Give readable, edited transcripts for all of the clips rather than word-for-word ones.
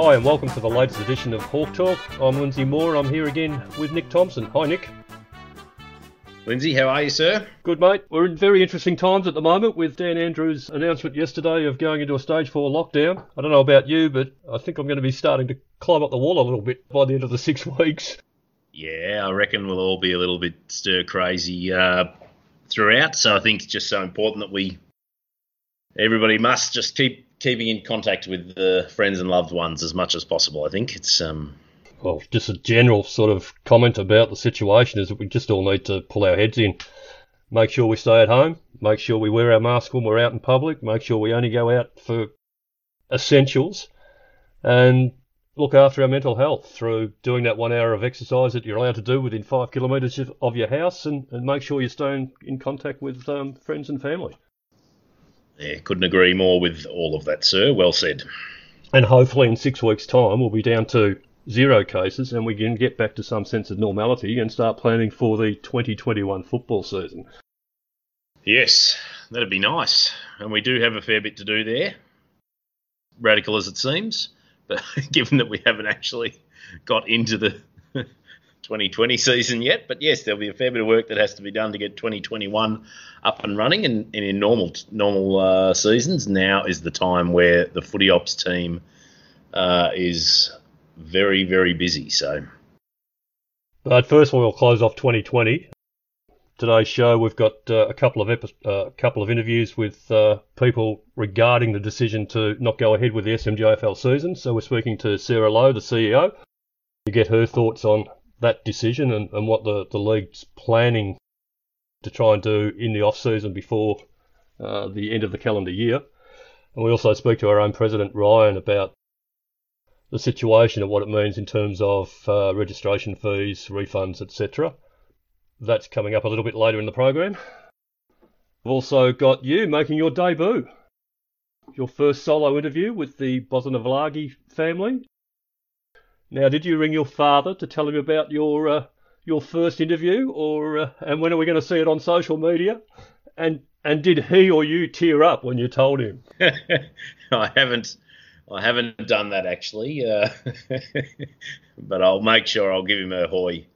Hi and welcome to the latest edition of Hawk Talk. I'm Lindsay Moore and I'm here again with Nick Thompson. Hi Nick. Lindsay, how are you, sir? Good, mate. We're in very interesting times at the moment with Dan Andrews' announcement yesterday of going into a stage 4 lockdown. I don't know about you, but I think I'm going to be starting to climb up the wall a little bit by the end of the 6 weeks. Yeah, I reckon we'll all be a little bit stir-crazy throughout, so I think it's just so important that everybody must just keeping in contact with the friends and loved ones as much as possible. I think it's... Well, just a general sort of comment about the situation is that we just all need to pull our heads in. Make sure we stay at home. Make sure we wear our mask when we're out in public. Make sure we only go out for essentials. And look after our mental health through doing that 1 hour of exercise that you're allowed to do within 5 kilometres of your house. And make sure you're staying in contact with friends and family. Yeah, couldn't agree more with all of that, sir. Well said. And hopefully in 6 weeks' time we'll be down to 0 cases and we can get back to some sense of normality and start planning for the 2021 football season. Yes, that'd be nice. And we do have a fair bit to do there, radical as it seems, but given that we haven't actually got into the 2020 season yet. But yes, there'll be a fair bit of work that has to be done to get 2021 up and running, and in normal seasons, now is the time where the footy ops team is very, very busy. So, but first we'll close off 2020. Today's show, we've got a couple of interviews with people regarding the decision to not go ahead with the SMJFL season. So we're speaking to Sarah Loh, the CEO, to get her thoughts on that decision and what the league's planning to try and do in the off-season before the end of the calendar year. And we also speak to our own president, Ryan, about the situation and what it means in terms of registration fees, refunds, etc. That's coming up a little bit later in the program. We've also got you making your debut. Your first solo interview with the Bosenavulagi family. Now, did you ring your father to tell him about your first interview, or and when are we going to see it on social media? And did he or you tear up when you told him? I haven't done that, actually, but I'll make sure I'll give him a hoi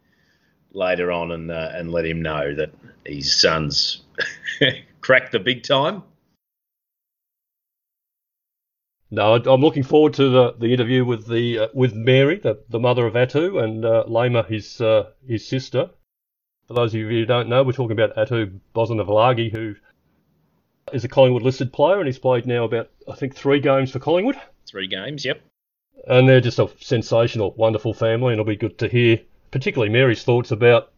later on and let him know that his son's cracked the big time. No, I'm looking forward to the interview with Meri, the mother of Atu, and Laiema, his sister. For those of you who don't know, we're talking about Atu Bosenavulagi, who is a Collingwood listed player, and he's played now about, I think, 3 games for Collingwood. 3 games, yep. And they're just a sensational, wonderful family, and it'll be good to hear, particularly Meri's thoughts about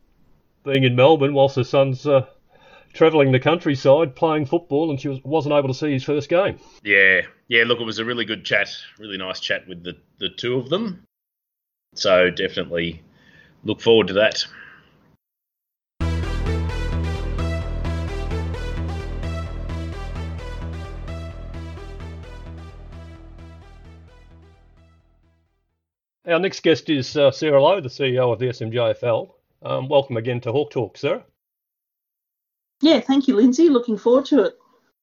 being in Melbourne whilst her son's travelling the countryside, playing football, and she wasn't able to see his first game. Yeah, look, it was a really good chat, really nice chat with the two of them. So definitely look forward to that. Our next guest is Sarah Loh, the CEO of the SMJFL. Welcome again to Hawk Talk, Sarah. Yeah, thank you, Lindsay. Looking forward to it.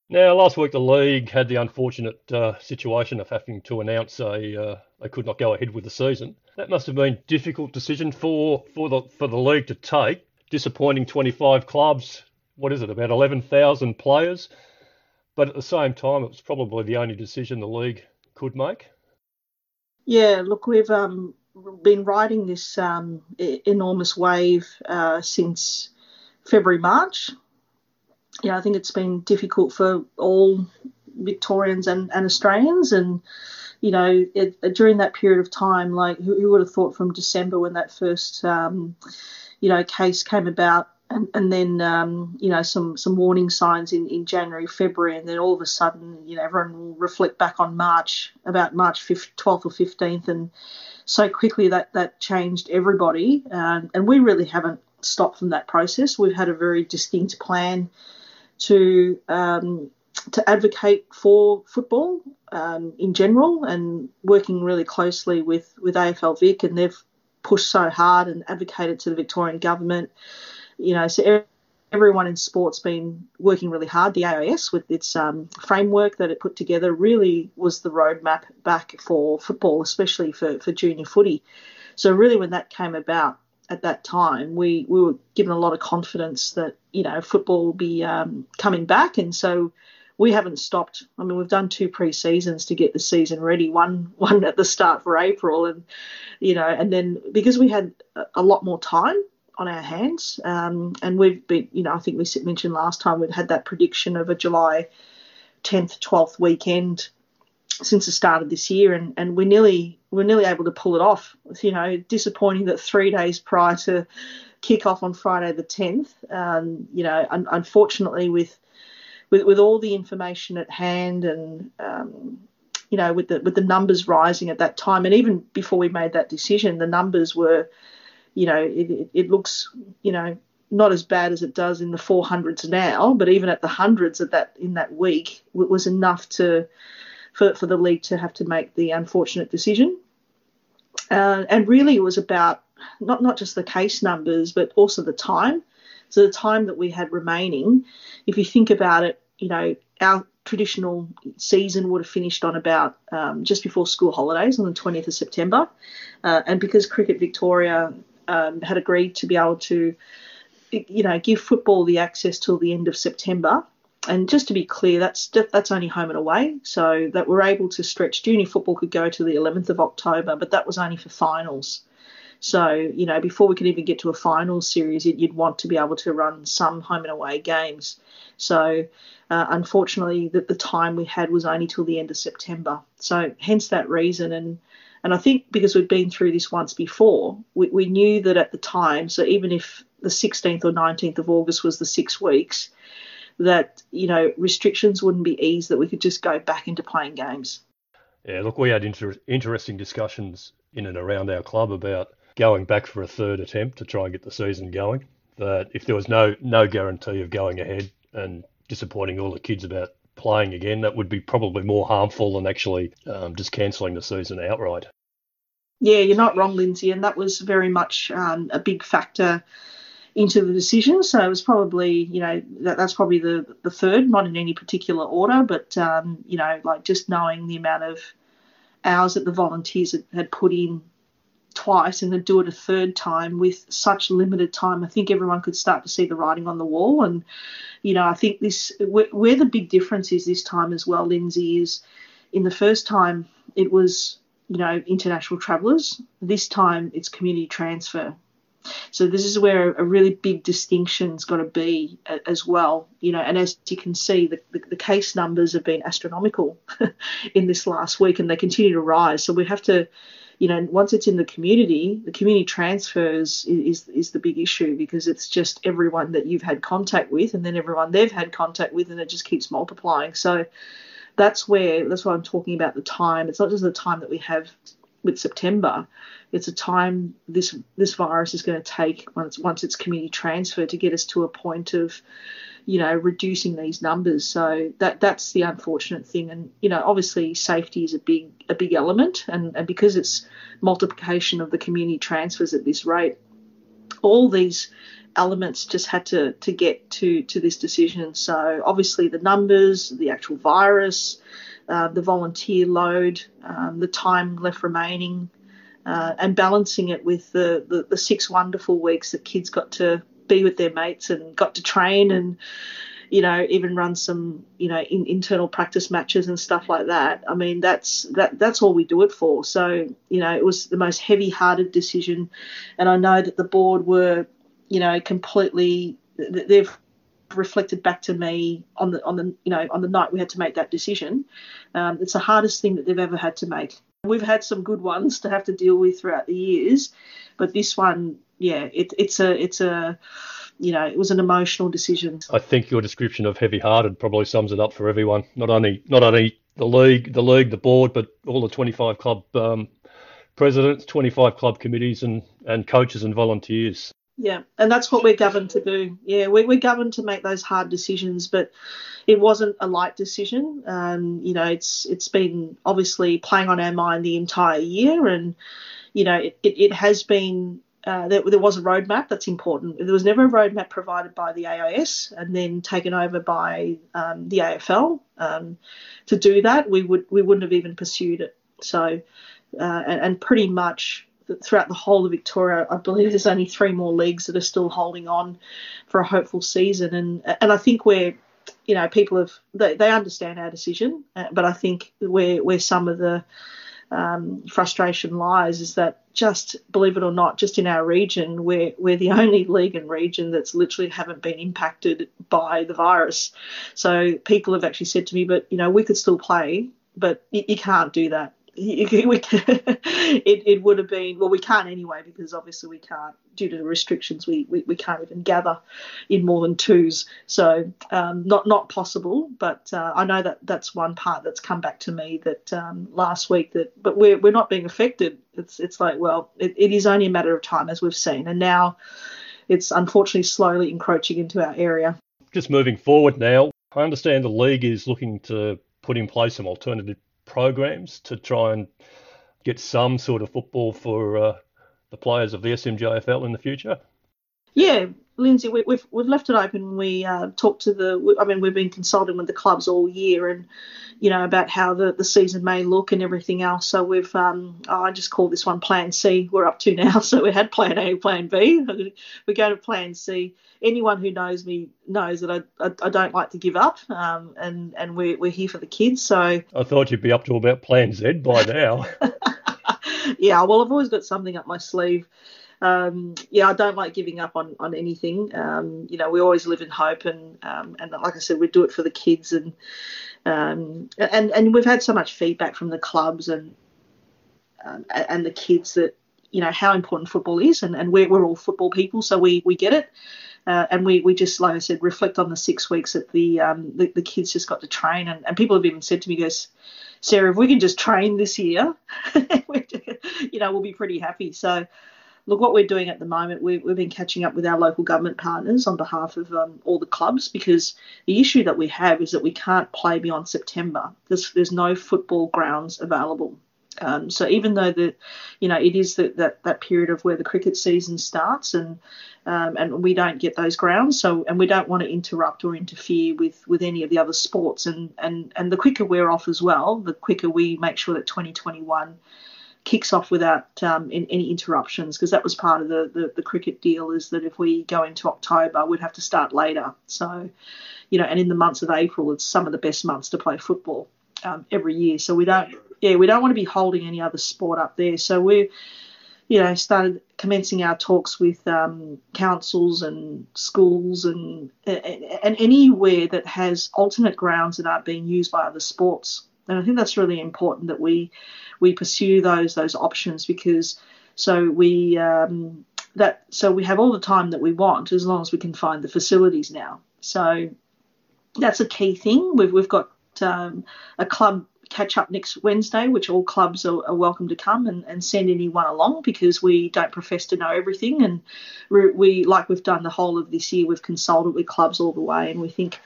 Now, last week the league had the unfortunate situation of having to announce they could not go ahead with the season. That must have been a difficult decision for the league to take. Disappointing 25 clubs. What is it, about 11,000 players? But at the same time, it was probably the only decision the league could make. Yeah, look, we've been riding this enormous wave since February, March. Yeah, I think it's been difficult for all Victorians and Australians. And, you know, during that period of time, like who would have thought from December when that first, case came about and then, some warning signs in January, February, and then all of a sudden, you know, everyone will reflect back on March, about March 12th or 15th. And so quickly that changed everybody. And we really haven't stopped from that process. We've had a very distinct plan to advocate for football in general, and working really closely with AFL Vic, and they've pushed so hard and advocated to the Victorian government. You know, so everyone in sport's been working really hard. The AIS, with its framework that it put together, really was the roadmap back for football, especially for junior footy. So really when that came about at that time, we were given a lot of confidence that, you know, football will be coming back. And so we haven't stopped. I mean, we've done 2 pre-seasons to get the season ready, one at the start for April. And, you know, and then because we had a lot more time on our hands, and we've been, you know, I think we mentioned last time we'd had that prediction of a July 10th, 12th weekend since the start of this year, and we're nearly able to pull it off. You know, disappointing that 3 days prior to kick-off on Friday the 10th, you know, unfortunately with all the information at hand and, you know, with the numbers rising at that time, and even before we made that decision, the numbers were, you know, it looks, you know, not as bad as it does in the 400s now, but even at the hundreds of that in that week, it was enough for the league to have to make the unfortunate decision. And really it was about not just the case numbers, but also the time. So the time that we had remaining, if you think about it, you know, our traditional season would have finished on about just before school holidays on the 20th of September. And because Cricket Victoria had agreed to be able to, you know, give football the access till the end of September. And just to be clear, that's only home and away. So that we're able to stretch. Junior football could go to the 11th of October, but that was only for finals. So, you know, before we could even get to a finals series, you'd want to be able to run some home and away games. So, unfortunately, the time we had was only till the end of September. So, hence that reason. And I think because we'd been through this once before, we knew that at the time, so even if the 16th or 19th of August was the 6 weeks, that, you know, restrictions wouldn't be eased, that we could just go back into playing games. Yeah, look, we had interesting discussions in and around our club about going back for a third attempt to try and get the season going, that if there was no guarantee of going ahead and disappointing all the kids about playing again, that would be probably more harmful than actually just cancelling the season outright. Yeah, you're not wrong, Lindsay, and that was very much a big factor into the decision. So it was probably, you know, that's probably the third, not in any particular order, but, you know, like just knowing the amount of hours that the volunteers had put in twice and then do it a third time with such limited time, I think everyone could start to see the writing on the wall. And, you know, I think this where the big difference is this time as well, Lindsay, is in the first time it was, you know, international travellers. This time it's community transfer. So this is where a really big distinction's got to be as well, you know, and as you can see, the case numbers have been astronomical in this last week and they continue to rise. So we have to, you know, once it's in the community transfers is the big issue because it's just everyone that you've had contact with and then everyone they've had contact with and it just keeps multiplying. So that's why I'm talking about the time. It's not just the time that we have with September, it's a time this virus is going to take once it's community transfer to get us to a point of, you know, reducing these numbers. So that's the unfortunate thing. And, you know, obviously safety is a big element. And because it's multiplication of the community transfers at this rate, all these elements just had to get to this decision. So obviously the numbers, the actual virus, the volunteer load, the time left remaining, and balancing it with the 6 wonderful weeks that kids got to be with their mates and got to train and, you know, even run some, you know, internal practice matches and stuff like that. I mean, that's all we do it for. So, you know, it was the most heavy-hearted decision. And I know that the board were, you know, completely – they've reflected back to me on the night we had to make that decision. It's the hardest thing that they've ever had to make. We've had some good ones to have to deal with throughout the years, but this one, yeah, it's a you know, it was an emotional decision. I think your description of heavy-hearted probably sums it up for everyone. Not only the league, the board, but all the 25 club presidents, 25 club committees, and coaches and volunteers. Yeah, and that's what we're governed to do. Yeah, we're governed to make those hard decisions, but it wasn't a light decision. You know, it's been obviously playing on our mind the entire year, and, you know, it has been there was a roadmap. That's important. There was never a roadmap provided by the AIS and then taken over by the AFL. To do that, we wouldn't have even pursued it. So, and pretty much throughout the whole of Victoria, I believe there's only three more leagues that are still holding on for a hopeful season. And I think we're, you know, people have they understand our decision, but I think where some of the frustration lies is that, just believe it or not, just in our region, we're the only league and region that's literally haven't been impacted by the virus. So people have actually said to me, but, you know, we could still play, but you can't do that. It would have been, well, we can't anyway, because obviously we can't, due to the restrictions, we can't even gather in more than twos. So not possible, but I know that's one part that's come back to me that last week, that, but we're not being affected. It's like, well, it is only a matter of time, as we've seen, and now it's unfortunately slowly encroaching into our area. Just moving forward now, I understand the league is looking to put in place some alternative programs to try and get some sort of football for the players of the SMJFL in the future? Yeah, Lindsay, we've left it open. We talked to we've been consulting with the clubs all year, and, you know, about how the season may look and everything else. So we've, I just call this one Plan C. We're up to now. So we had Plan A, Plan B. We go to Plan C. Anyone who knows me knows that I don't like to give up, and we're here for the kids. So I thought you'd be up to about Plan Z by now. Yeah, well, I've always got something up my sleeve. Yeah, I don't like giving up on anything. You know, we always live in hope, and like I said, we do it for the kids, and we've had so much feedback from the clubs and the kids that, you know, how important football is, and we're all football people, so we get it. And we just, like I said, reflect on the 6 weeks that the kids just got to train. And people have even said to me, goes, Sarah, if we can just train this year, you know, we'll be pretty happy. So, look, what we're doing at the moment, we've been catching up with our local government partners on behalf of all the clubs, because the issue that we have is that we can't play beyond September. There's no football grounds available. So even though it is that period of where the cricket season starts, and we don't get those grounds, so, and we don't want to interrupt or interfere with any of the other sports, and the quicker we're off as well, the quicker we make sure that 2021 kicks off without any interruptions, because that was part of the cricket deal, is that if we go into October, we'd have to start later. So, you know, and in the months of April, it's some of the best months to play football every year. So we don't want to be holding any other sport up there. So we're, you know, started commencing our talks with councils and schools and anywhere that has alternate grounds that aren't being used by other sports. And I think that's really important, that we pursue those options, because we have all the time that we want, as long as we can find the facilities now. So that's a key thing. We've got a club catch up next Wednesday, which all clubs are welcome to come and send anyone along, because we don't profess to know everything, and we like we've done the whole of this year, we've consulted with clubs all the way, and we think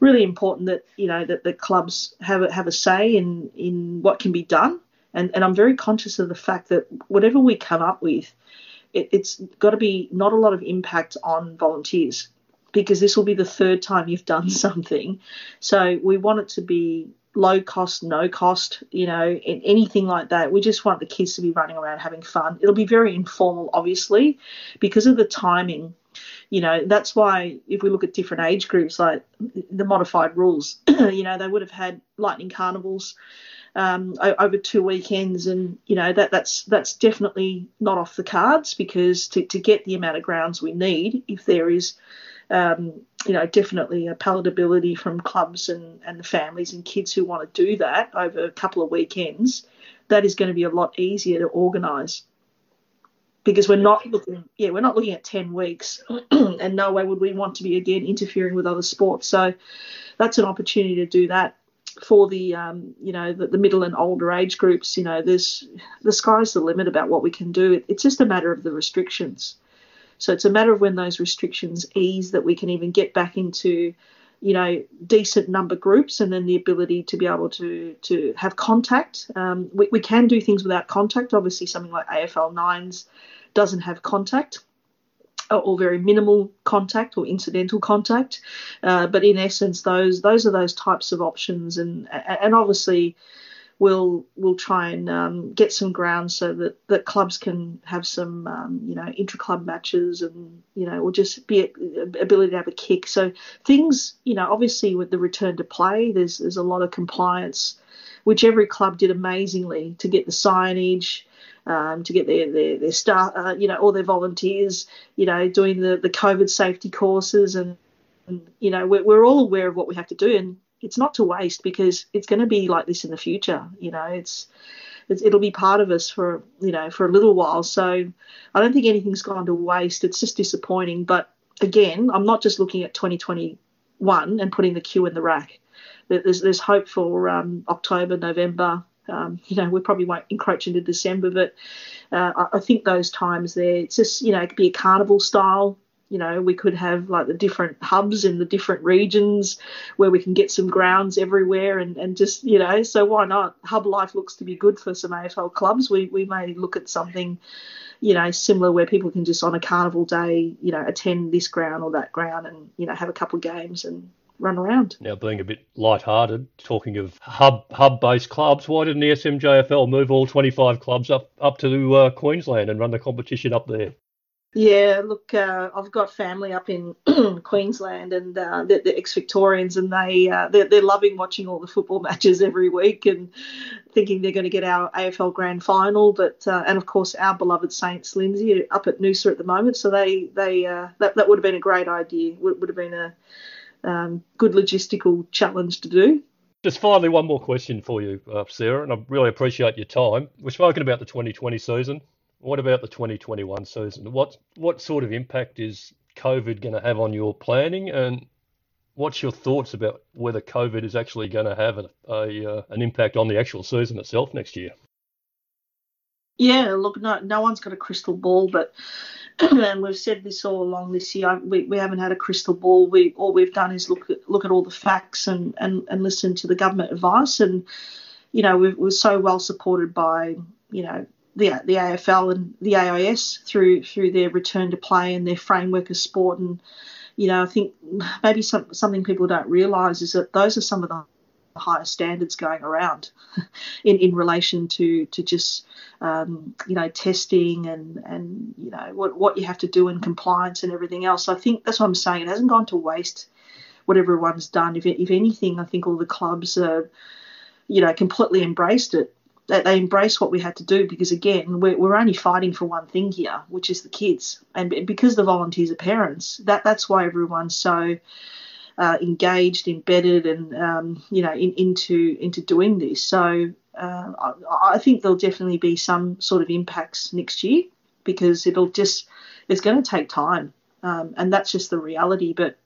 really important that, you know, that the clubs have a say in what can be done, and I'm very conscious of the fact that whatever we come up with, it's got to be not a lot of impact on volunteers, because this will be the third time you've done something. So we want it to be low cost, no cost, you know, anything like that. We just want the kids to be running around having fun. It'll be very informal, obviously, because of the timing. You know, that's why if we look at different age groups, like the modified rules, you know, they would have had lightning carnivals over 2 weekends, and, you know, that's definitely not off the cards, because to get the amount of grounds we need, if there is, you know, definitely a palatability from clubs and the families and kids who want to do that over a couple of weekends, that is going to be a lot easier to organise. Because we're not looking at 10 weeks and no way would we want to be, again, interfering with other sports. So that's an opportunity to do that for the, you know, the middle and older age groups. You know, the sky's the limit about what we can do. It's just a matter of the restrictions. So it's a matter of when those restrictions ease that we can even get back into, you know, decent number groups, and then the ability to be able to have contact. We can do things without contact. Obviously, something like AFL 9s doesn't have contact, or very minimal contact or incidental contact. But in essence, those are those types of options, and obviously we'll try and get some ground so that clubs can have some intra-club matches, and or just be ability to have a kick. So things, obviously with the return to play, there's a lot of compliance, which every club did amazingly, to get the signage, to get their staff, all their volunteers, doing the COVID safety courses, and we're all aware of what we have to do, and it's not to waste, because it's going to be like this in the future. It'll be part of us for a little while. So I don't think anything's gone to waste. It's just disappointing. But again, I'm not just looking at 2021 and putting the queue in the rack. There's hope for October, November. We probably won't encroach into December, but I think those times there, it's just, it could be a carnival style. We could have like the different hubs in the different regions where we can get some grounds everywhere, and just, so why not? Hub life looks to be good for some AFL clubs. We may look at something, similar, where people can just on a carnival day, attend this ground or that ground and, have a couple of games and run around. Now, being a bit lighthearted, talking of hub-based clubs, why didn't the SMJFL move all 25 clubs up to Queensland and run the competition up there? Yeah, look, I've got family up in Queensland, and they're ex-Victorians, and they're loving watching all the football matches every week and thinking they're going to get our AFL Grand Final. But and of course our beloved Saints, Lindsay, are up at Noosa at the moment, so that would have been a great idea. Would have been a good logistical challenge to do. Just finally, one more question for you, Sarah, and I really appreciate your time. We've spoken about the 2020 season. What about the 2021 season? What sort of impact is COVID going to have on your planning, and what's your thoughts about whether COVID is actually going to have an impact on the actual season itself next year? Yeah, look, no one's got a crystal ball, but and we've said this all along this year. We haven't had a crystal ball. All we've done is look at all the facts and listen to the government advice. And we're so well supported by the AFL and the AIS through their return to play and their framework of sport. And I think maybe something people don't realise is that those are some of the higher standards going around in relation to just testing and what you have to do in compliance and everything else. I think that's what I'm saying. It hasn't gone to waste what everyone's done. If anything, I think all the clubs are completely embraced it. They embrace what we had to do, because again we're only fighting for one thing here, which is the kids, and because the volunteers are parents, that's why everyone's so engaged, embedded, and into doing this. So I think there'll definitely be some sort of impacts next year, because it's going to take time, and that's just the reality. But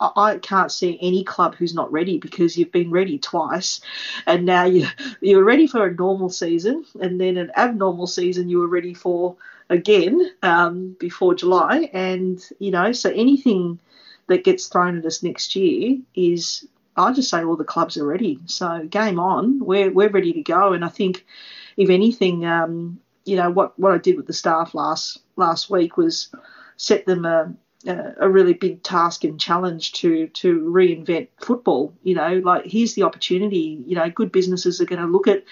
I can't see any club who's not ready, because you've been ready twice, and now you were ready for a normal season, and then an abnormal season you were ready for again before July, and so anything that gets thrown at us next year is, I just say, well, the clubs are ready. So game on, we're ready to go. And I think, if anything, what I did with the staff last week was set them a really big task and challenge to reinvent football. Here's the opportunity. Good businesses are going to look at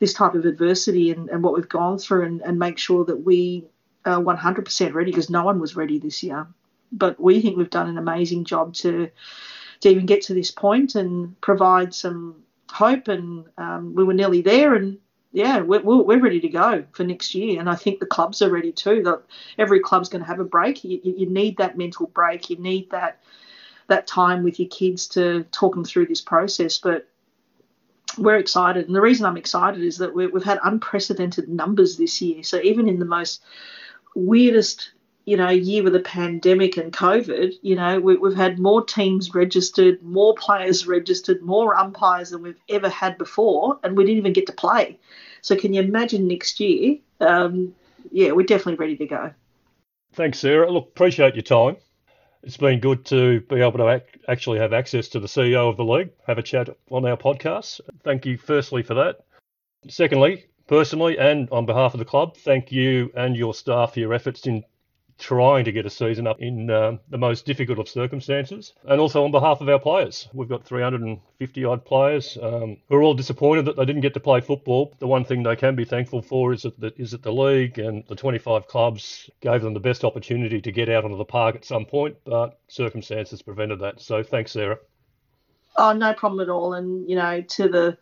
this type of adversity and what we've gone through and make sure that we are 100% ready, because no one was ready this year. But we think we've done an amazing job to even get to this point and provide some hope. And we were nearly there. And, yeah, we're ready to go for next year. And I think the clubs are ready too. Every club's going to have a break. You need that mental break. You need that time with your kids to talk them through this process. But we're excited. And the reason I'm excited is that we've had unprecedented numbers this year. So even in the most weirdest year with a pandemic and COVID, we've had more teams registered, more players registered, more umpires than we've ever had before, and we didn't even get to play. So can you imagine next year? We're definitely ready to go. Thanks, Sarah. Look, appreciate your time. It's been good to be able to actually have access to the CEO of the league, have a chat on our podcast. Thank you, firstly, for that. Secondly, Personally, and on behalf of the club, thank you and your staff for your efforts in trying to get a season up in the most difficult of circumstances. And also on behalf of our players. We've got 350-odd players who are all disappointed that they didn't get to play football. The one thing they can be thankful for is that the league and the 25 clubs gave them the best opportunity to get out onto the park at some point, but circumstances prevented that. So thanks, Sarah. Oh, no problem at all. And, you know, to the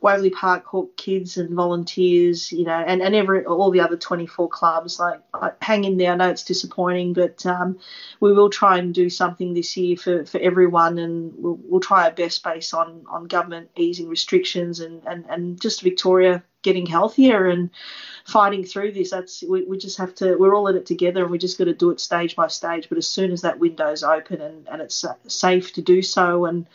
Waverley Park Hawk kids and volunteers, you know, and all the other 24 clubs, like hang in there. I know it's disappointing, but we will try and do something this year for everyone, and we'll try our best based on government easing restrictions and just Victoria getting healthier and fighting through this. We're all in it together, and we just got to do it stage by stage. But as soon as that window's open and it's safe to do so, and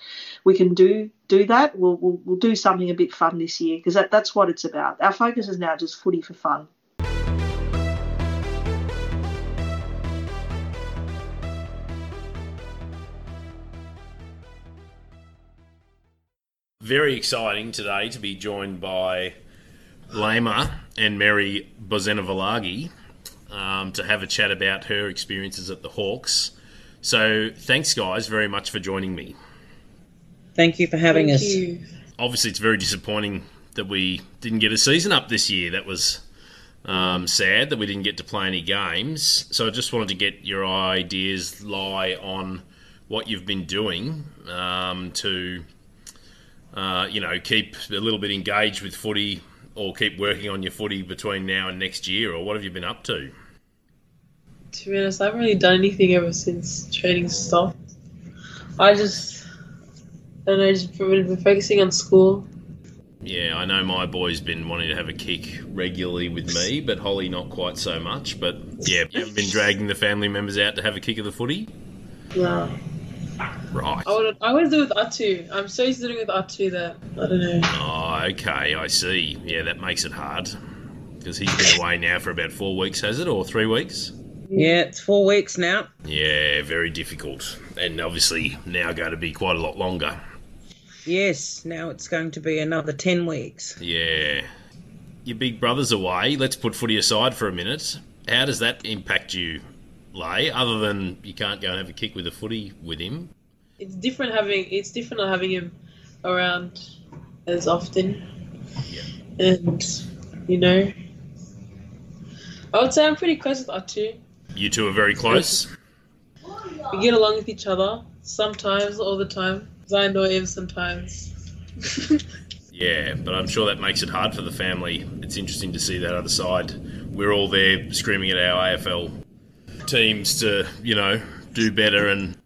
we can do that, we'll do something a bit fun this year, because that's what it's about. Our focus is now just footy for fun. Very exciting today to be joined by Laiema and Meri Bosenavulagi to have a chat about her experiences at the Hawks. So thanks, guys, very much for joining me. Thank you for having us. Obviously, it's very disappointing that we didn't get a season up this year. That was sad that we didn't get to play any games. So I just wanted to get your ideas, Lai, on what you've been doing to keep a little bit engaged with footy, or keep working on your footy between now and next year, or what have you been up to? To be honest, I haven't really done anything ever since training stopped. I've been focusing on school. Yeah, I know my boy's been wanting to have a kick regularly with me, but Holly not quite so much. But yeah, you haven't been dragging the family members out to have a kick of the footy? No. Right. I want to do it with Atu. I'm so used to doing it with Atu that I don't know. Oh, okay, I see. Yeah, that makes it hard, because he's been away now for about 4 weeks, has it, or 3 weeks? Yeah, it's 4 weeks now. Yeah, very difficult, and obviously now going to be quite a lot longer. Yes, now it's going to be another 10 weeks. Yeah. Your big brother's away. Let's put footy aside for a minute. How does that impact you, Lai, other than you can't go and have a kick with a footy with him? It's different not having him around as often. Yeah. And, you know, I would say I'm pretty close with Atu. You two are very close? We get along with each other sometimes, all the time. I annoy him sometimes. Yeah, but I'm sure that makes it hard for the family. It's interesting to see that other side. We're all there screaming at our AFL teams to, you know, do better, and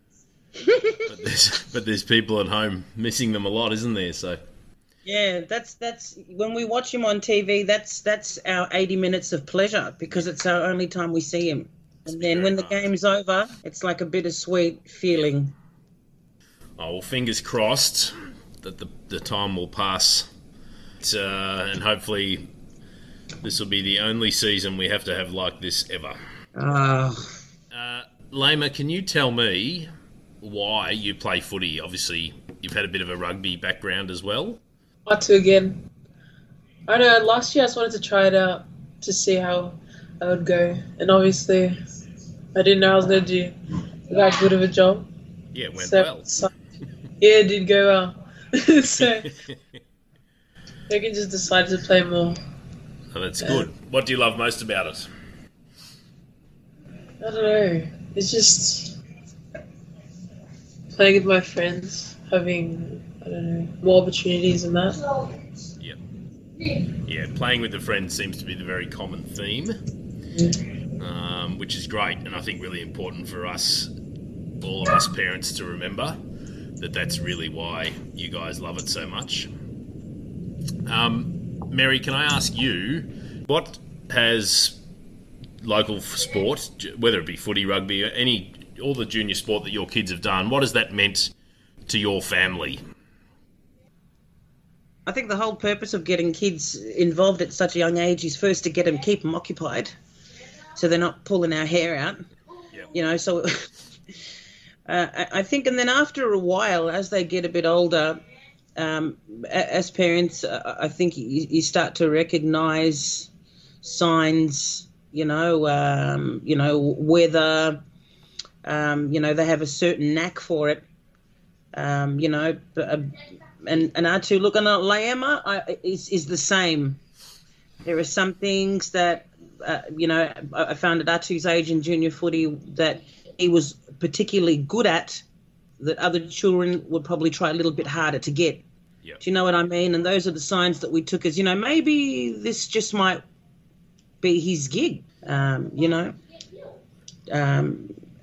but there's people at home missing them a lot, isn't there? So yeah, that's when we watch him on TV. That's our 80 minutes of pleasure, because it's our only time we see him. And then when the game's over, it's like a bittersweet feeling. Oh, well, fingers crossed that the time will pass, and hopefully this will be the only season we have to have like this ever. Laiema, can you tell me why you play footy? Obviously, you've had a bit of a rugby background as well. Atu again. I know, last year I just wanted to try it out to see how I would go. And obviously, I didn't know I was going to do that good of a job. Yeah, it went well. So, yeah, it did go well. So I can just decide to play more. Oh, that's good. What do you love most about it? I don't know. It's just playing with my friends, having, I don't know, more opportunities and that. Yep. Yeah, playing with the friends seems to be the very common theme, which is great, and I think really important for us, all of us parents, to remember that that's really why you guys love it so much. Meri, can I ask you, what has local sport, whether it be footy, rugby, all the junior sport that your kids have done, what has that meant to your family? I think the whole purpose of getting kids involved at such a young age is first to keep them occupied, so they're not pulling our hair out. Yep. You know, so I think, and then after a while, as they get a bit older, as parents, I think you start to recognise signs, whether, they have a certain knack for it, and Atu, look, and Laiema is the same. There are some things that, I found at Atu's age in junior footy that he was particularly good at that other children would probably try a little bit harder to get. Yep. Do you know what I mean? And those are the signs that we took as, maybe this just might be his gig, And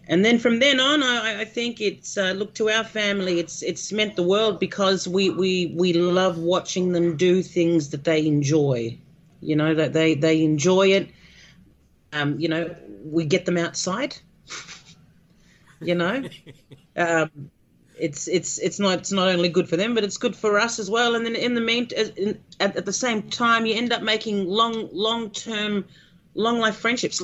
then from then on, I think it's, look, to our family, it's meant the world because we love watching them do things that they enjoy, that they enjoy it. We get them outside, It's not only good for them, but it's good for us as well. And then in the meantime, at the same time, you end up making long-term, long-life friendships.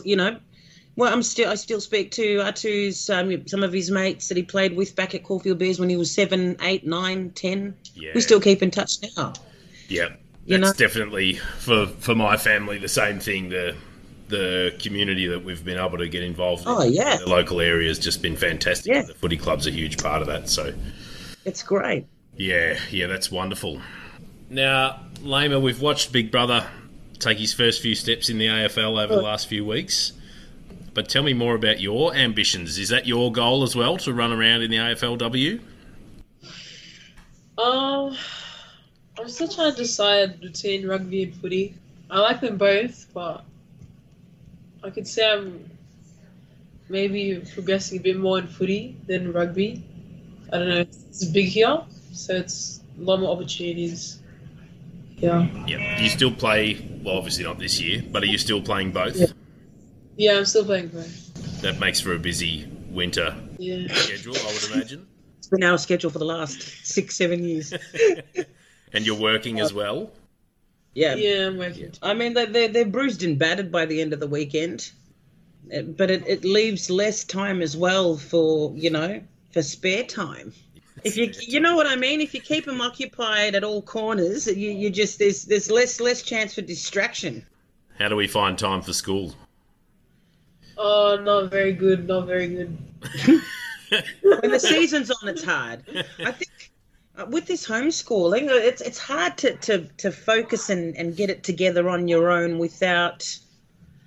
Well, I still speak to Atu's some of his mates that he played with back at Caulfield Bears when he was 7, 8, 9, 10. Yeah. We still keep in touch now. Yeah, that's definitely for my family the same thing. The community that we've been able to get involved in, in the local area has just been fantastic. Yeah. The footy club's a huge part of that, so it's great. Yeah, that's wonderful. Now, Laiema, we've watched Big Brother take his first few steps in the AFL over the last few weeks, but tell me more about your ambitions. Is that your goal as well, to run around in the AFLW? I'm still trying to decide between rugby and footy. I like them both, but I could say I'm maybe progressing a bit more in footy than rugby. I don't know, it's big here, so it's a lot more opportunities. Yeah. You still play, obviously not this year, but are you still playing both? Yeah, I'm still playing both. That makes for a busy winter schedule, I would imagine. It's been our schedule for the last 6-7 years. And you're working as well? Yeah, I'm working. I mean, they're bruised and battered by the end of the weekend, but it leaves less time as well for spare time. If you know what I mean, if you keep them occupied at all corners, you just there's less chance for distraction. How do we find time for school? Oh, not very good. When the season's on, it's hard. I think. With this homeschooling, it's hard to focus and get it together on your own without.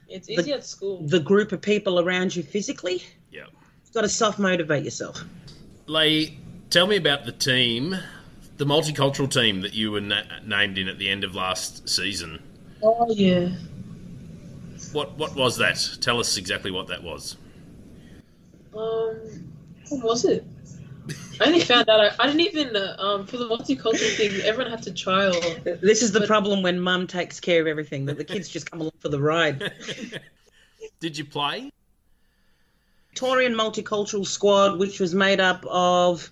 It's easy at school. The group of people around you physically. Yeah. You've got to self-motivate yourself. Lai, tell me about the team, the multicultural team that you were named in at the end of last season. Oh, yeah. What was that? Tell us exactly what that was. What was it? I only found out. I didn't even for the multicultural thing. Everyone had to trial. This is the problem when mum takes care of everything. That the kids just come along for the ride. Did you play? Victorian Multicultural Squad, which was made up of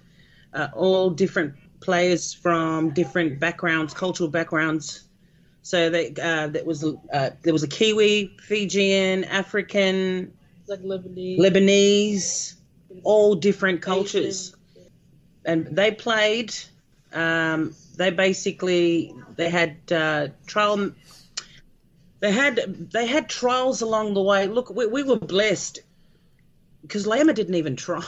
all different players from different backgrounds, cultural backgrounds. So there was a Kiwi, Fijian, African, like Lebanese, all different cultures. Asian. And they played. They had trials along the way. Look, we were blessed because Laiema didn't even trial.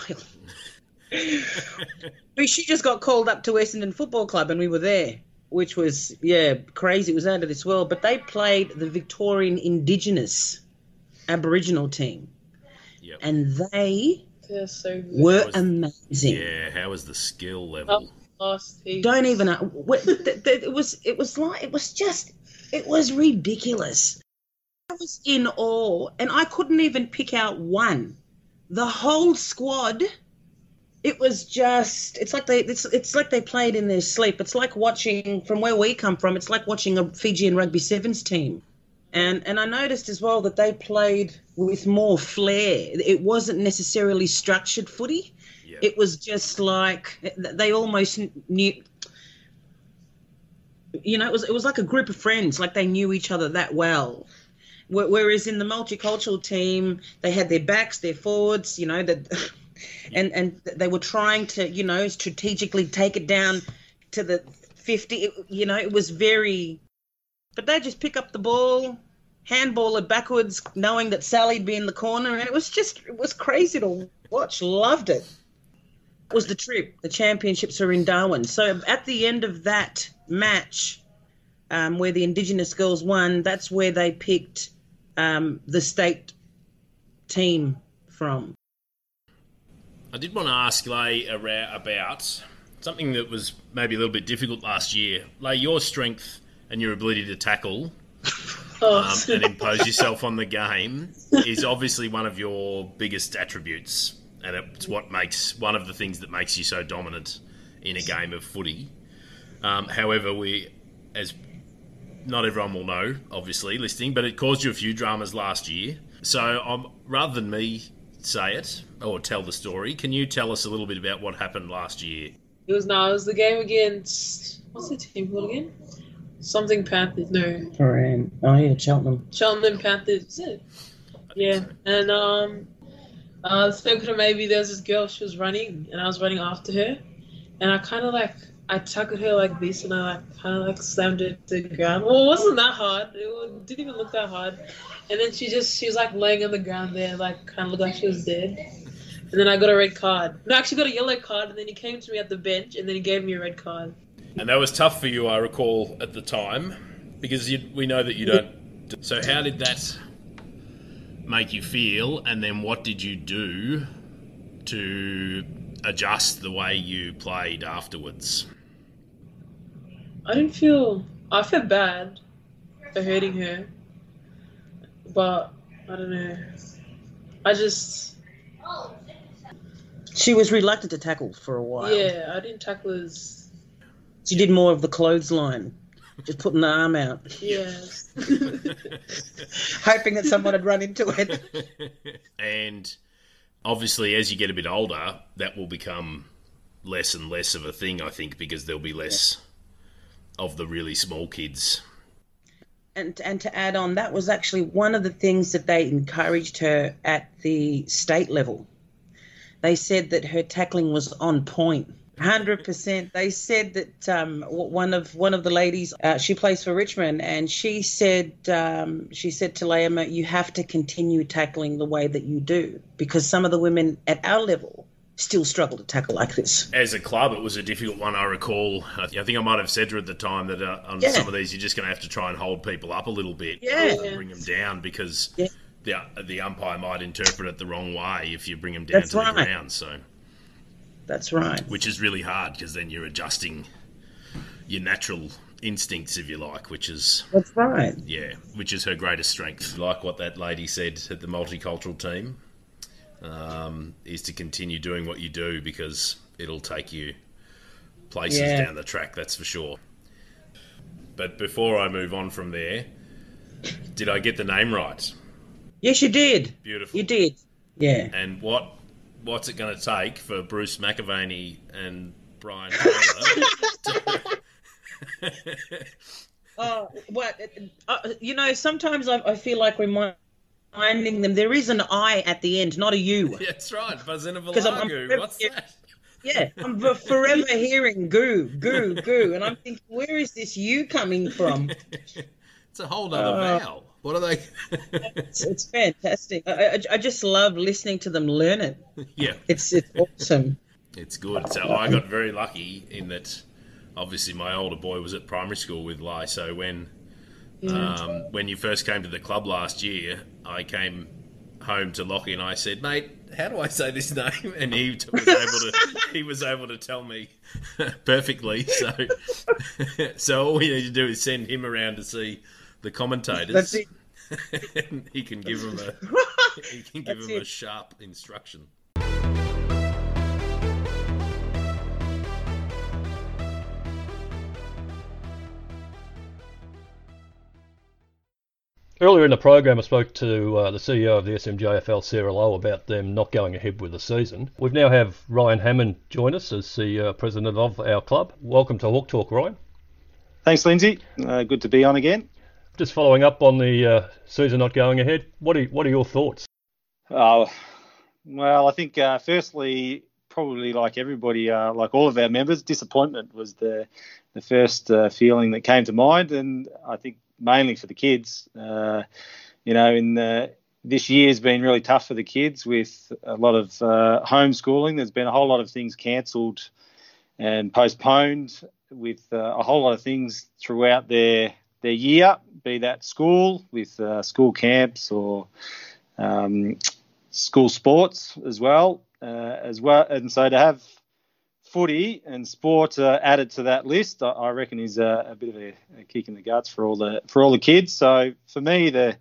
She just got called up to Essendon Football Club, and we were there, which was crazy. It was out of this world. But they played the Victorian Indigenous Aboriginal team, and they. They're so good. Were amazing. Yeah, how was the skill level? Don't even know. It was ridiculous. I was in awe, and I couldn't even pick out one. The whole squad. It was just. It's like they played in their sleep. It's like watching from where we come from. It's like watching a Fijian rugby sevens team. And I noticed as well that they played with more flair. It wasn't necessarily structured footy. Yep. It was just like they almost knew. It was like a group of friends. Like they knew each other that well. Whereas in the multicultural team, they had their backs, their forwards. And they were trying to strategically take it down to the 50, you know, it was very... But they just pick up the ball, handball it backwards, knowing that Sally'd be in the corner, and it was crazy to watch. Loved it. It was the trip. The championships are in Darwin. So at the end of that match, where the Indigenous girls won, that's where they picked the state team from. I did want to ask Lai about something that was maybe a little bit difficult last year. Lai, your strength and your ability to tackle and impose yourself on the game is obviously one of your biggest attributes, and it's what makes one of the things that makes you so dominant in a game of footy. However, as not everyone will know, obviously, listening, but it caused you a few dramas last year. So rather than me say it or tell the story, can you tell us a little bit about what happened last year? It was the game against, what's the team called again? Something Panthers, no. Korean. Oh, yeah, Cheltenham. Cheltenham Panthers, is it? Yeah, so. And so maybe there was this girl, she was running, and I was running after her, and I kind of I tackled her like this, and I slammed her to the ground. Well, it wasn't that hard. It didn't even look that hard. And then she was laying on the ground there, kind of looked like she was dead. And then I got a red card. No, I actually got a yellow card, and then he came to me at the bench, and then he gave me a red card. And that was tough for you, I recall, at the time, because we know that you don't... So how did that make you feel, and then what did you do to adjust the way you played afterwards? I felt bad for hurting her, but I don't know. She was reluctant to tackle for a while. Yeah, I didn't tackle as... She did more of the clothesline, just putting the arm out. Yes. Hoping that someone had run into it. And obviously, as you get a bit older, that will become less and less of a thing, I think, because there'll be less... Yeah. of the really small kids. And to add on, that was actually one of the things that they encouraged her at the state level. They said that her tackling was on point, 100%. They said that one of the ladies, she plays for Richmond, and she said to Laiema, you have to continue tackling the way that you do, because some of the women at our level still struggle to tackle like this. As a club, it was a difficult one, I recall. I think I might have said to her at the time that on some of these, you're just going to have to try and hold people up a little bit and bring them down, because the umpire might interpret it the wrong way if you bring them down the ground. So that's right. Which is really hard, because then you're adjusting your natural instincts, if you like, which is... That's right. Yeah, which is her greatest strength. Like what that lady said at the multicultural team. Is to continue doing what you do, because it'll take you places down the track, that's for sure. But before I move on from there, did I get the name right? Yes, you did. Beautiful. You did. Yeah. And what's it going to take for Bruce McAvaney and Brian Taylor sometimes I feel like we might... Finding them, there is an I at the end, not a U. Yeah, that's right, Bosenavulagi. What's that? Yeah, I'm forever hearing goo, and I'm thinking, where is this U coming from? It's a whole other vowel. What are they? it's fantastic. I just love listening to them learn it. Yeah, it's awesome. It's good. So I got very lucky in that. Obviously, my older boy was at primary school with Lai, so when you first came to the club last year, I came home to Lockie and I said, mate, how do I say this name? And he was able to tell me perfectly. So all we need to do is send him around to see the commentators. That's it. And he can give him a sharp instruction. Earlier in the program, I spoke to the CEO of the SMJFL, Sarah Loh, about them not going ahead with the season. We now have Ryan Hammond join us as the president of our club. Welcome to Hawk Talk, Ryan. Thanks, Lindsay. Good to be on again. Just following up on the season not going ahead, what are your thoughts? Well, I think firstly, probably like everybody, like all of our members, disappointment was the first feeling that came to mind, and I think mainly for the kids. This year has been really tough for the kids with a lot of homeschooling. There's been a whole lot of things cancelled and postponed with a whole lot of things throughout their year, be that school with school camps or school sports as well. And so to have footy and sport added to that list, I reckon is a bit of a kick in the guts for all the kids. So for me, the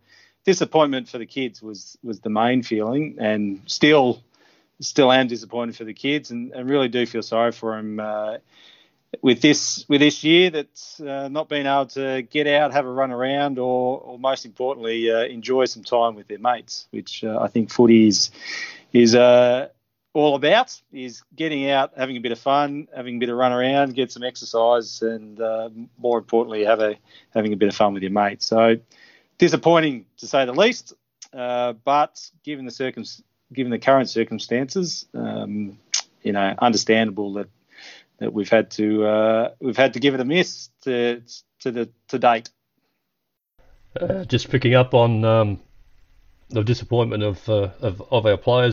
disappointment for the kids was the main feeling, and still am disappointed for the kids, and really do feel sorry for them with this year that's not been able to get out, have a run around, or most importantly enjoy some time with their mates, which I think footy is all about, is getting out, having a bit of fun, having a bit of run around, get some exercise, and more importantly having a bit of fun with your mates. So disappointing to say the least, but given the current circumstances, understandable that we've had to give it a miss to date. Just picking up on the disappointment of our players,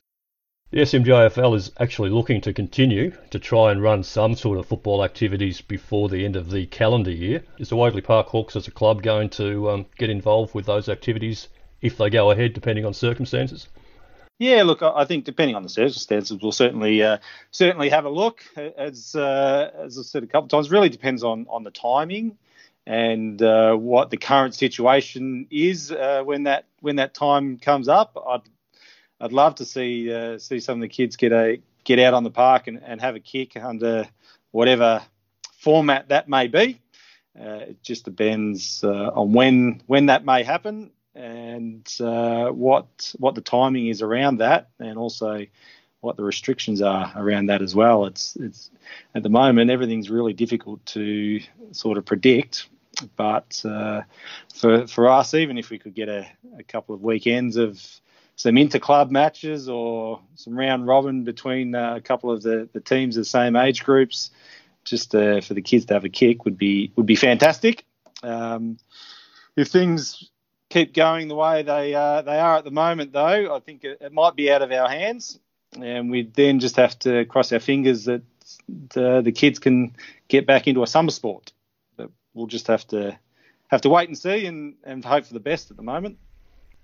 the SMJFL is actually looking to continue to try and run some sort of football activities before the end of the calendar year. Is the Waverley Park Hawks as a club going to get involved with those activities if they go ahead, depending on circumstances? Yeah, look, I think depending on the circumstances, we'll certainly have a look. As I said a couple of times, really depends on the timing and what the current situation is when that time comes up. I'd love to see some of the kids get out on the park and have a kick under whatever format that may be. It just depends on when that may happen and what the timing is around that, and also what the restrictions are around that as well. It's at the moment everything's really difficult to sort of predict. But for us, even if we could get a couple of weekends of some inter-club matches or some round-robin between a couple of the teams of the same age groups, just for the kids to have a kick would be fantastic. If things keep going the way they are at the moment, though, I think it might be out of our hands, and we'd then just have to cross our fingers that the kids can get back into a summer sport. But we'll just have to wait and see and hope for the best at the moment.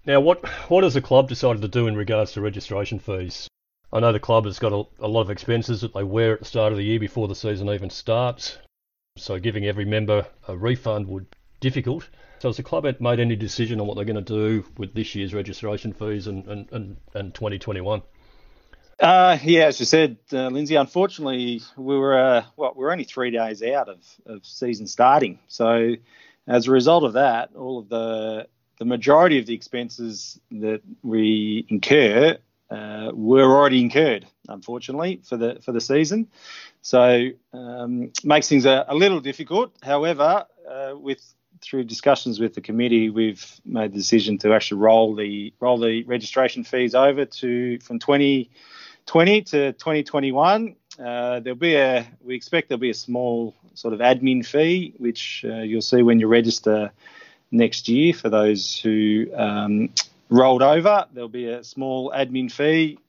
Now, what has the club decided to do in regards to registration fees? I know the club has got a lot of expenses that they wear at the start of the year before the season even starts, so giving every member a refund would be difficult. So has the club made any decision on what they're going to do with this year's registration fees and 2021? Yeah, as you said, Lindsay, unfortunately, we were only 3 days out of season starting. So as a result of that, all of the majority of the expenses that we incur were already incurred, unfortunately, for the season. So makes things a little difficult. However, through discussions with the committee, we've made the decision to actually roll the registration fees over to from 2020 to 2021. We expect there'll be a small sort of admin fee, which you'll see when you register next year. For those who rolled over, there'll be a small admin fee,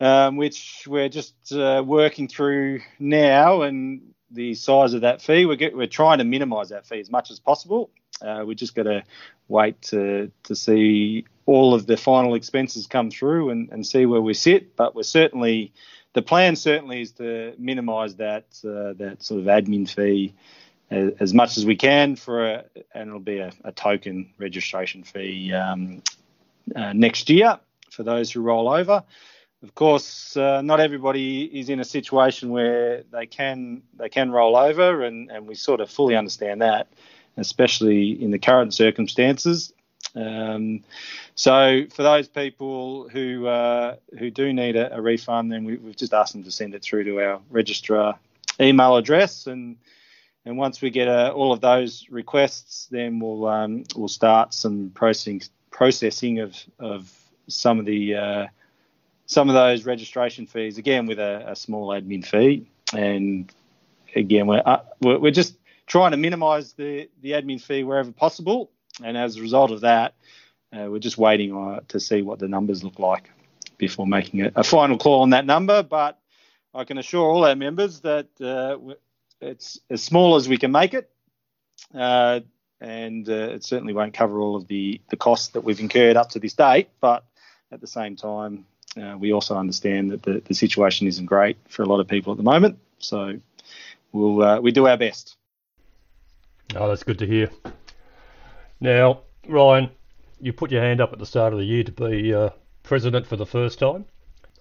which we're just working through now, and the size of that fee, we're trying to minimise that fee as much as possible. We're just going to wait to see all of the final expenses come through and see where we sit, but the plan certainly is to minimise that sort of admin fee as much as we can, and it'll be a token registration fee next year for those who roll over. Of course, not everybody is in a situation where they can roll over, and we sort of fully understand that, especially in the current circumstances. So for those people who do need a refund, then we've just asked them to send it through to our registrar email address, and once we get all of those requests, then we'll start some processing of some of the some of those registration fees, again, with a small admin fee. And, again, we're just trying to minimise the admin fee wherever possible. And as a result of that, we're just waiting to see what the numbers look like before making a final call on that number. But I can assure all our members that it's as small as we can make it. And it certainly won't cover all of the costs that we've incurred up to this date. But at the same time, we also understand that the situation isn't great for a lot of people at the moment. So we do our best. Oh, that's good to hear. Now, Ryan, you put your hand up at the start of the year to be president for the first time.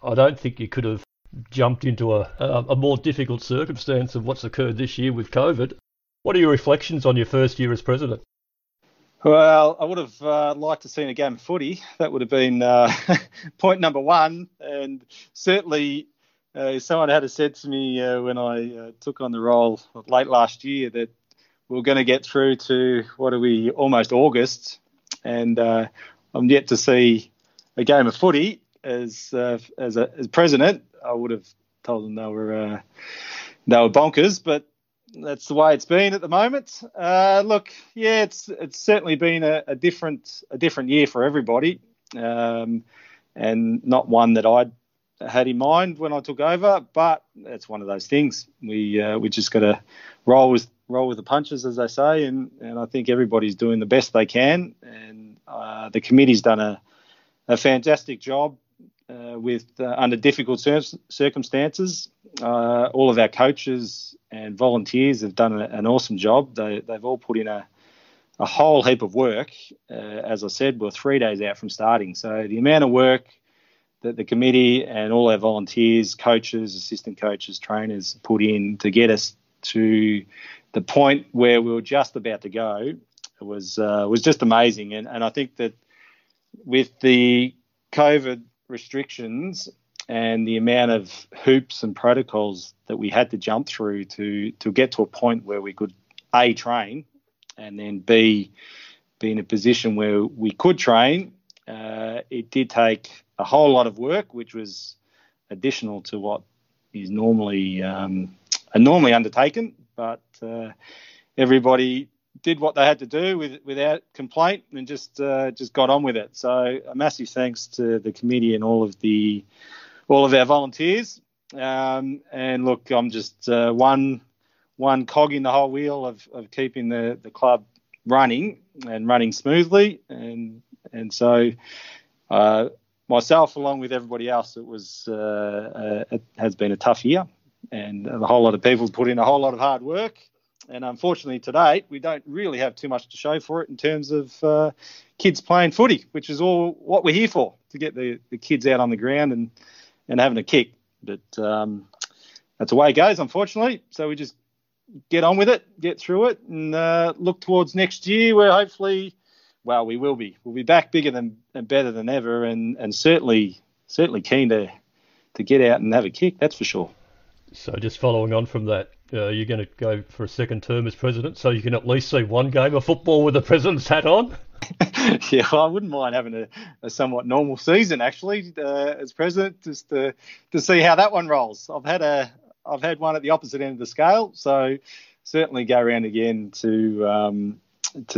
I don't think you could have jumped into a more difficult circumstance of what's occurred this year with COVID. What are your reflections on your first year as president? Well, I would have liked to have seen a game of footy. That would have been point number one. And certainly someone had said to me when I took on the role late last year that we're going to get through to, almost August. And I'm yet to see a game of footy as president. I would have told them they were bonkers, but that's the way it's been at the moment. It's certainly been a different year for everybody, and not one that I had in mind when I took over. But it's one of those things. We just got to roll with the punches, as they say, and I think everybody's doing the best they can. And the committee's done a fantastic job under difficult circumstances. All of our coaches and volunteers have done an awesome job. They've all put in a whole heap of work. As I said, we're 3 days out from starting. So the amount of work that the committee and all our volunteers, coaches, assistant coaches, trainers put in to get us to the point where we were just about to go was just amazing. And I think that with the COVID restrictions and the amount of hoops and protocols that we had to jump through to get to a point where we could A, train, and then B, be in a position where we could train, it did take a whole lot of work, which was additional to what is normally undertaken. But everybody did what they had to do without complaint and just got on with it. So a massive thanks to the committee and all of our volunteers. And look, I'm just one cog in the whole wheel of keeping the club running and running smoothly. And so myself, along with everybody else, it has been a tough year, and a whole lot of people put in a whole lot of hard work. And unfortunately, to date, we don't really have too much to show for it in terms of kids playing footy, which is all what we're here for, to get the kids out on the ground and having a kick. But that's the way it goes, unfortunately. So we just get on with it, get through it, and look towards next year where hopefully, well, we will be. We'll be back bigger and better than ever, and certainly keen to get out and have a kick, that's for sure. So just following on from that, you're going to go for a second term as president, so you can at least see one game of football with the president's hat on? Yeah, well, I wouldn't mind having a somewhat normal season, actually, as president, just to see how that one rolls. I've had one at the opposite end of the scale, so certainly go around again to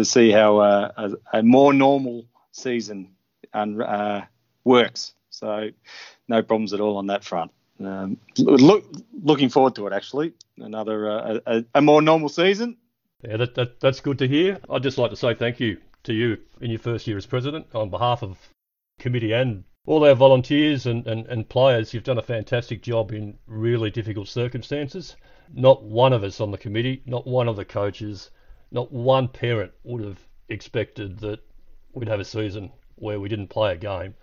see how a more normal season works. So no problems at all on that front. Looking forward to it, actually. Another a more normal season. Yeah, that's good to hear. I'd just like to say thank you to you in your first year as president on behalf of committee and all our volunteers and players. You've done a fantastic job in really difficult circumstances. Not one of us on the committee, not one of the coaches, not one parent would have expected that we'd have a season where we didn't play a game.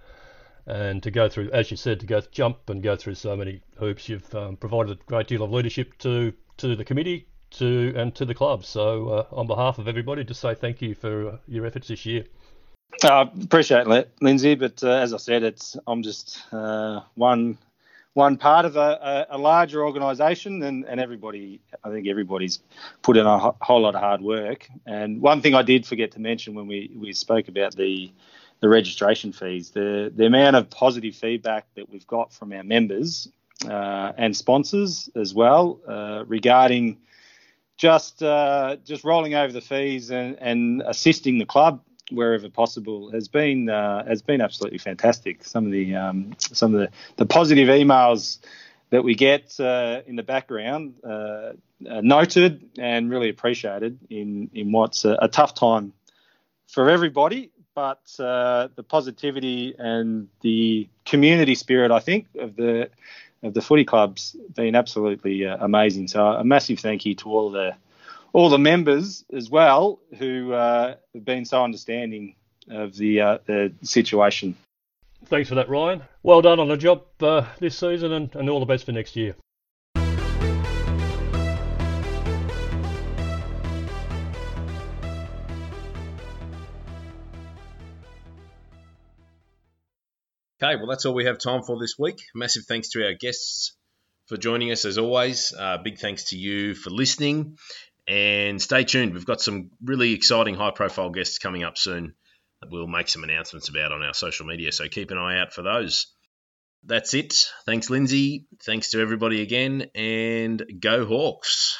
And to go through, as you said, go through so many hoops, you've provided a great deal of leadership to the committee and to the club. So on behalf of everybody, just say thank you for your efforts this year. I appreciate it, Lindsay. But as I said, I'm just one part of a larger organisation, and everybody. I think everybody's put in a whole lot of hard work. And one thing I did forget to mention when we spoke about the the registration fees. The amount of positive feedback that we've got from our members and sponsors as well regarding just rolling over the fees and assisting the club wherever possible has been absolutely fantastic. Some of the positive emails that we get in the background noted and really appreciated in what's a tough time for everybody. But the positivity and the community spirit, I think, of the footy club's been absolutely amazing. So a massive thank you to all the members as well who have been so understanding of the situation. Thanks for that, Ryan. Well done on the job this season and all the best for next year. Okay, well, that's all we have time for this week. Massive thanks to our guests for joining us as always. Big thanks to you for listening. And stay tuned. We've got some really exciting high-profile guests coming up soon that we'll make some announcements about on our social media, so keep an eye out for those. That's it. Thanks, Lindsay. Thanks to everybody again, and go Hawks.